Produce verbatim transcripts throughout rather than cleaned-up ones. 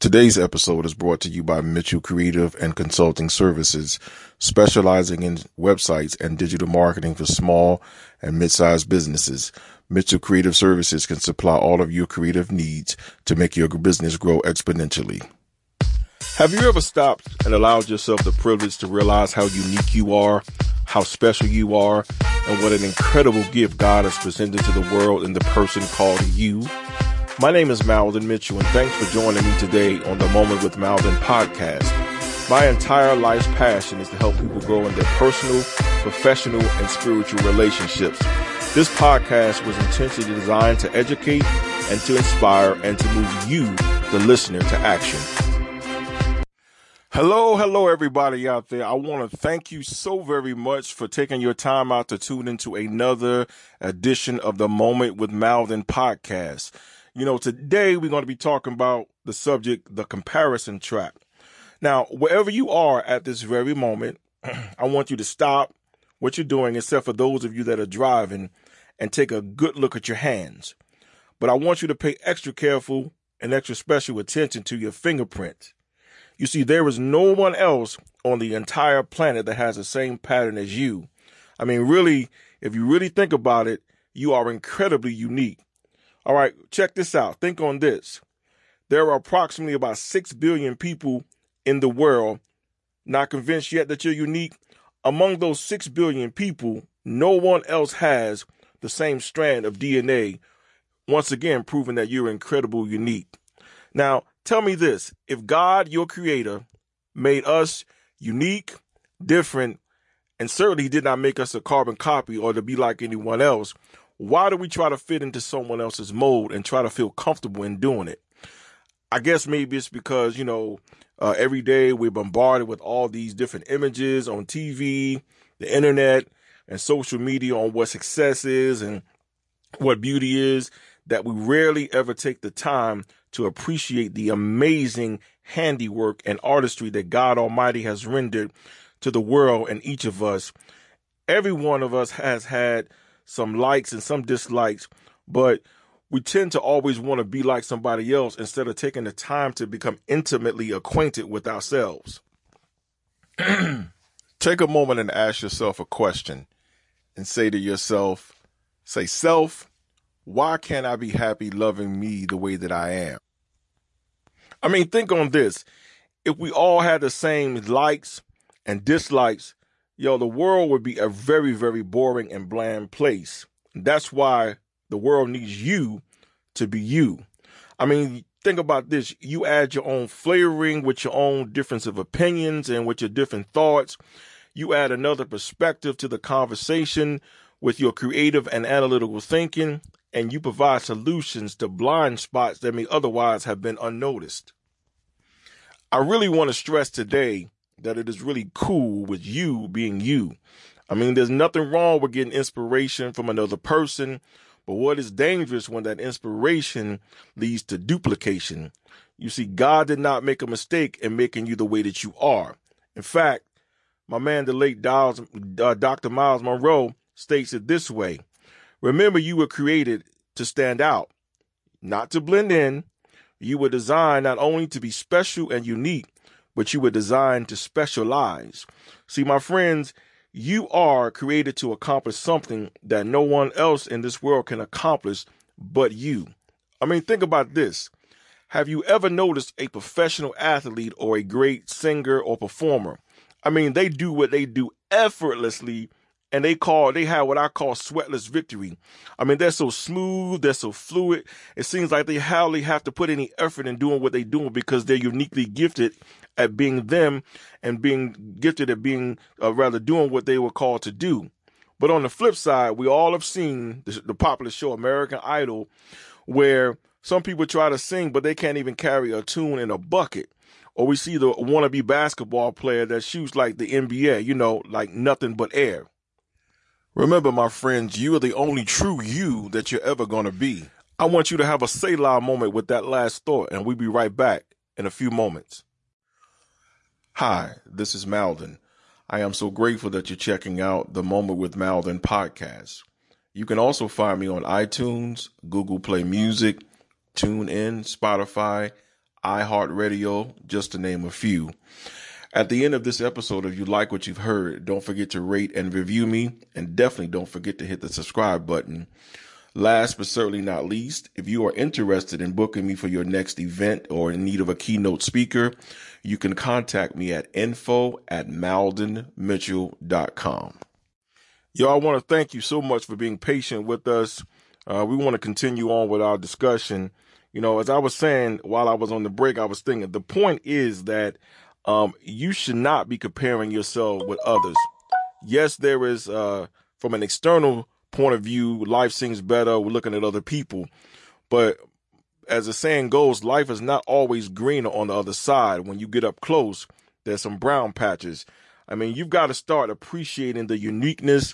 Today's episode is brought to you by Mitchell Creative and Consulting Services, specializing in websites and digital marketing for small and mid-sized businesses. Mitchell Creative Services can supply all of your creative needs to make your business grow exponentially. Have you ever stopped and allowed yourself the privilege to realize how unique you are, how special you are, and what an incredible gift God has presented to the world in the person called you? My name is Malden Mitchell, and thanks for joining me today on the Moment with Malden podcast. My entire life's passion is to help people grow in their personal, professional, and spiritual relationships. This podcast was intentionally designed to educate and to inspire and to move you, the listener, to action. Hello, hello, everybody out there. I want to thank you so very much for taking your time out to tune into another edition of the Moment with Malden podcast. You know, today we're going to be talking about the subject, the comparison trap. Now, wherever you are at this very moment, I want you to stop what you're doing, except for those of you that are driving, and take a good look at your hands. But I want you to pay extra careful and extra special attention to your fingerprints. You see, there is no one else on the entire planet that has the same pattern as you. I mean, really, if you really think about it, you are incredibly unique. All right, check this out. Think on this. There are approximately about six billion people in the world. Not convinced yet that you're unique? Among those six billion people, no one else has the same strand of D N A, once again proving that you're incredibly unique. Now, tell me this. If God, your creator, made us unique, different, and certainly did not make us a carbon copy or to be like anyone else, why do we try to fit into someone else's mold and try to feel comfortable in doing it? I guess maybe it's because, you know, uh, every day we're bombarded with all these different images on T V, the internet, and social media on what success is and what beauty is, that we rarely ever take the time to appreciate the amazing handiwork and artistry that God Almighty has rendered to the world and each of us. Every one of us has had some likes and some dislikes, but we tend to always want to be like somebody else instead of taking the time to become intimately acquainted with ourselves. Take a moment and ask yourself a question and say to yourself, say, self, why can't I be happy loving me the way that I am? I mean, think on this. If we all had the same likes and dislikes, yo, the world would be a very, very boring and bland place. That's why the world needs you to be you. I mean, think about this. You add your own flavoring with your own difference of opinions and with your different thoughts. You add another perspective to the conversation with your creative and analytical thinking, and you provide solutions to blind spots that may otherwise have been unnoticed. I really want to stress today that it is really cool with you being you. I mean, there's nothing wrong with getting inspiration from another person, but what is dangerous when that inspiration leads to duplication? You see, God did not make a mistake in making you the way that you are. In fact, my man, the late Doctor Miles Monroe, states it this way. Remember, you were created to stand out, not to blend in. You were designed not only to be special and unique, but you were designed to specialize. See, my friends, you are created to accomplish something that no one else in this world can accomplish but you. I mean, think about this. Have you ever noticed a professional athlete or a great singer or performer? I mean, they do what they do effortlessly, and they call they have what I call sweatless victory. I mean, they're so smooth, they're so fluid. It seems like they hardly have to put any effort in doing what they're doing because they're uniquely gifted at being them and being gifted at being uh, rather doing what they were called to do. But on the flip side, we all have seen the, the popular show American Idol, where some people try to sing, but they can't even carry a tune in a bucket. Or we see the wannabe basketball player that shoots like the N B A, you know, like nothing but air. Remember, my friends, you are the only true you that you're ever going to be. I want you to have a Selah moment with that last thought, and we'll be right back in a few moments. Hi, this is Malden. I am so grateful that you're checking out the Moment with Malden podcast. You can also find me on iTunes, Google Play Music, TuneIn, Spotify, iHeartRadio, just to name a few. At the end of this episode, if you like what you've heard, don't forget to rate and review me, and definitely don't forget to hit the subscribe button. Last but certainly not least, if you are interested in booking me for your next event or in need of a keynote speaker, you can contact me at info at malden mitchell dot com. Y'all, I want to thank you so much for being patient with us. Uh, we want to continue on with our discussion. You know, as I was saying while I was on the break, I was thinking the point is that um, you should not be comparing yourself with others. Yes, there is uh, from an external point of view, life seems better. We're looking at other people. But as the saying goes, life is not always greener on the other side. When you get up close, there's some brown patches. I mean, you've got to start appreciating the uniqueness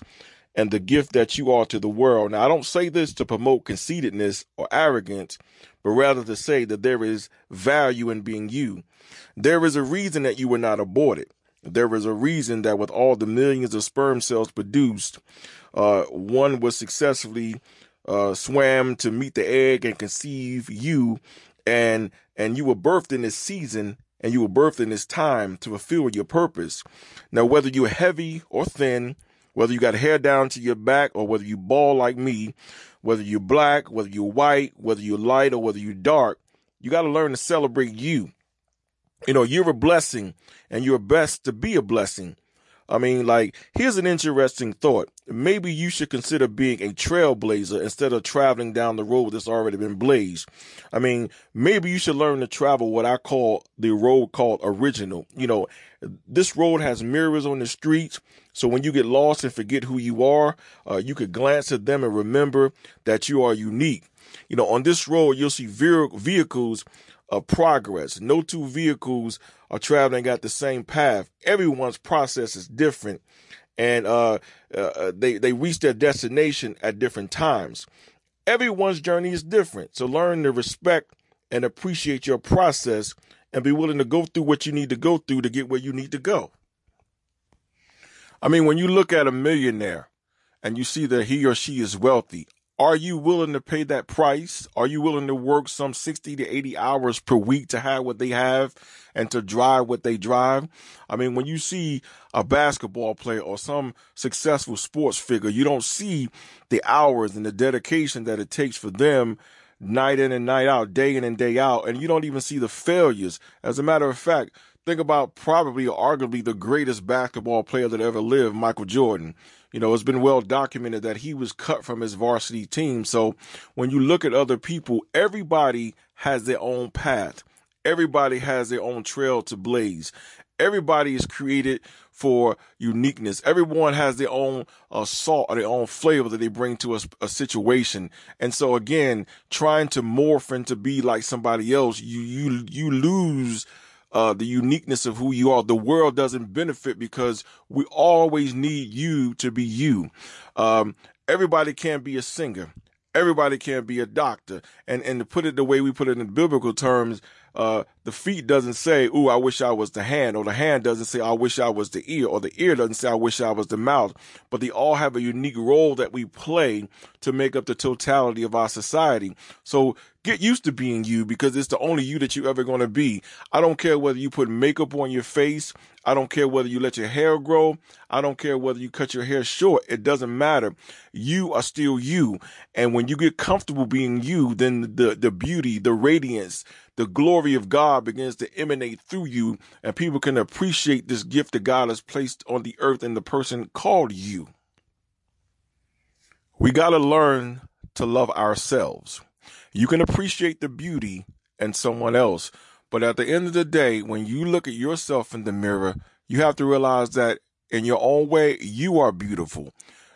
and the gift that you are to the world. Now, I don't say this to promote conceitedness or arrogance, but rather to say that there is value in being you. There is a reason that you were not aborted. There is a reason that with all the millions of sperm cells produced, uh, one was successfully uh, swam to meet the egg and conceive you, and and you were birthed in this season, and you were birthed in this time to fulfill your purpose. Now, whether you're heavy or thin, whether you got hair down to your back or whether you bald like me, whether you're black, whether you're white, whether you're light or whether you're dark, you got to learn to celebrate you. You know, you're a blessing and you're best to be a blessing. I mean, like, here's an interesting thought. Maybe you should consider being a trailblazer instead of traveling down the road that's already been blazed. I mean, maybe you should learn to travel what I call the road called original. You know, this road has mirrors on the streets. So when you get lost and forget who you are, uh, you could glance at them and remember that you are unique. You know, on this road, you'll see ve- vehicles of progress. No two vehicles are traveling at the same path. Everyone's process is different, and uh, uh, they they reach their destination at different times. Everyone's journey is different, so learn to respect and appreciate your process, and be willing to go through what you need to go through to get where you need to go. I mean, when you look at a millionaire and you see that he or she is wealthy, are you willing to pay that price? Are you willing to work some sixty to eighty hours per week to have what they have and to drive what they drive? I mean, when you see a basketball player or some successful sports figure, you don't see the hours and the dedication that it takes for them night in and night out, day in and day out. And you don't even see the failures. As a matter of fact, think about probably or arguably the greatest basketball player that ever lived, Michael Jordan. You know, it's been well documented that he was cut from his varsity team. So when you look at other people, everybody has their own path. Everybody has their own trail to blaze. Everybody is created for uniqueness. Everyone has their own uh, salt or their own flavor that they bring to a, a situation. And so, again, trying to morph and to be like somebody else, you you you lose Uh, the uniqueness of who you are. The world doesn't benefit because we always need you to be you. Um, everybody can't be a singer. Everybody can't be a doctor. And and to put it the way we put it in biblical terms, uh, the feet doesn't say, ooh, I wish I was the hand, or the hand doesn't say, I wish I was the ear, or the ear doesn't say, I wish I was the mouth. But they all have a unique role that we play to make up the totality of our society. So get used to being you, because it's the only you that you're ever going to be. I don't care whether you put makeup on your face. I don't care whether you let your hair grow. I don't care whether you cut your hair short. It doesn't matter. You are still you. And when you get comfortable being you, then the, the beauty, the radiance, the glory of God begins to emanate through you, and people can appreciate this gift that God has placed on the earth and the person called you. We got to learn to love ourselves. You can appreciate the beauty in someone else, but at the end of the day, when you look at yourself in the mirror, you have to realize that in your own way, you are beautiful.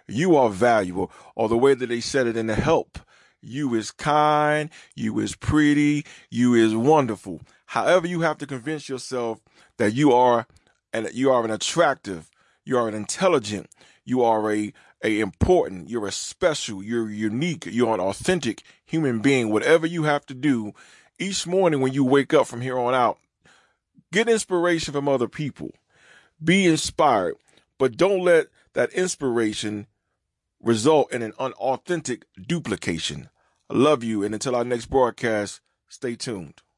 You are valuable. Or the way that they said it in the Help, you is kind, you is pretty, you is wonderful. However, you have to convince yourself that you are, and you are an attractive, you are an intelligent, you are a A important, you're a special, you're unique, you're an authentic human being. Whatever you have to do each morning when you wake up from here on out, get inspiration from other people. Be inspired, but don't let that inspiration result in an unauthentic duplication. I love you, and until our next broadcast, stay tuned.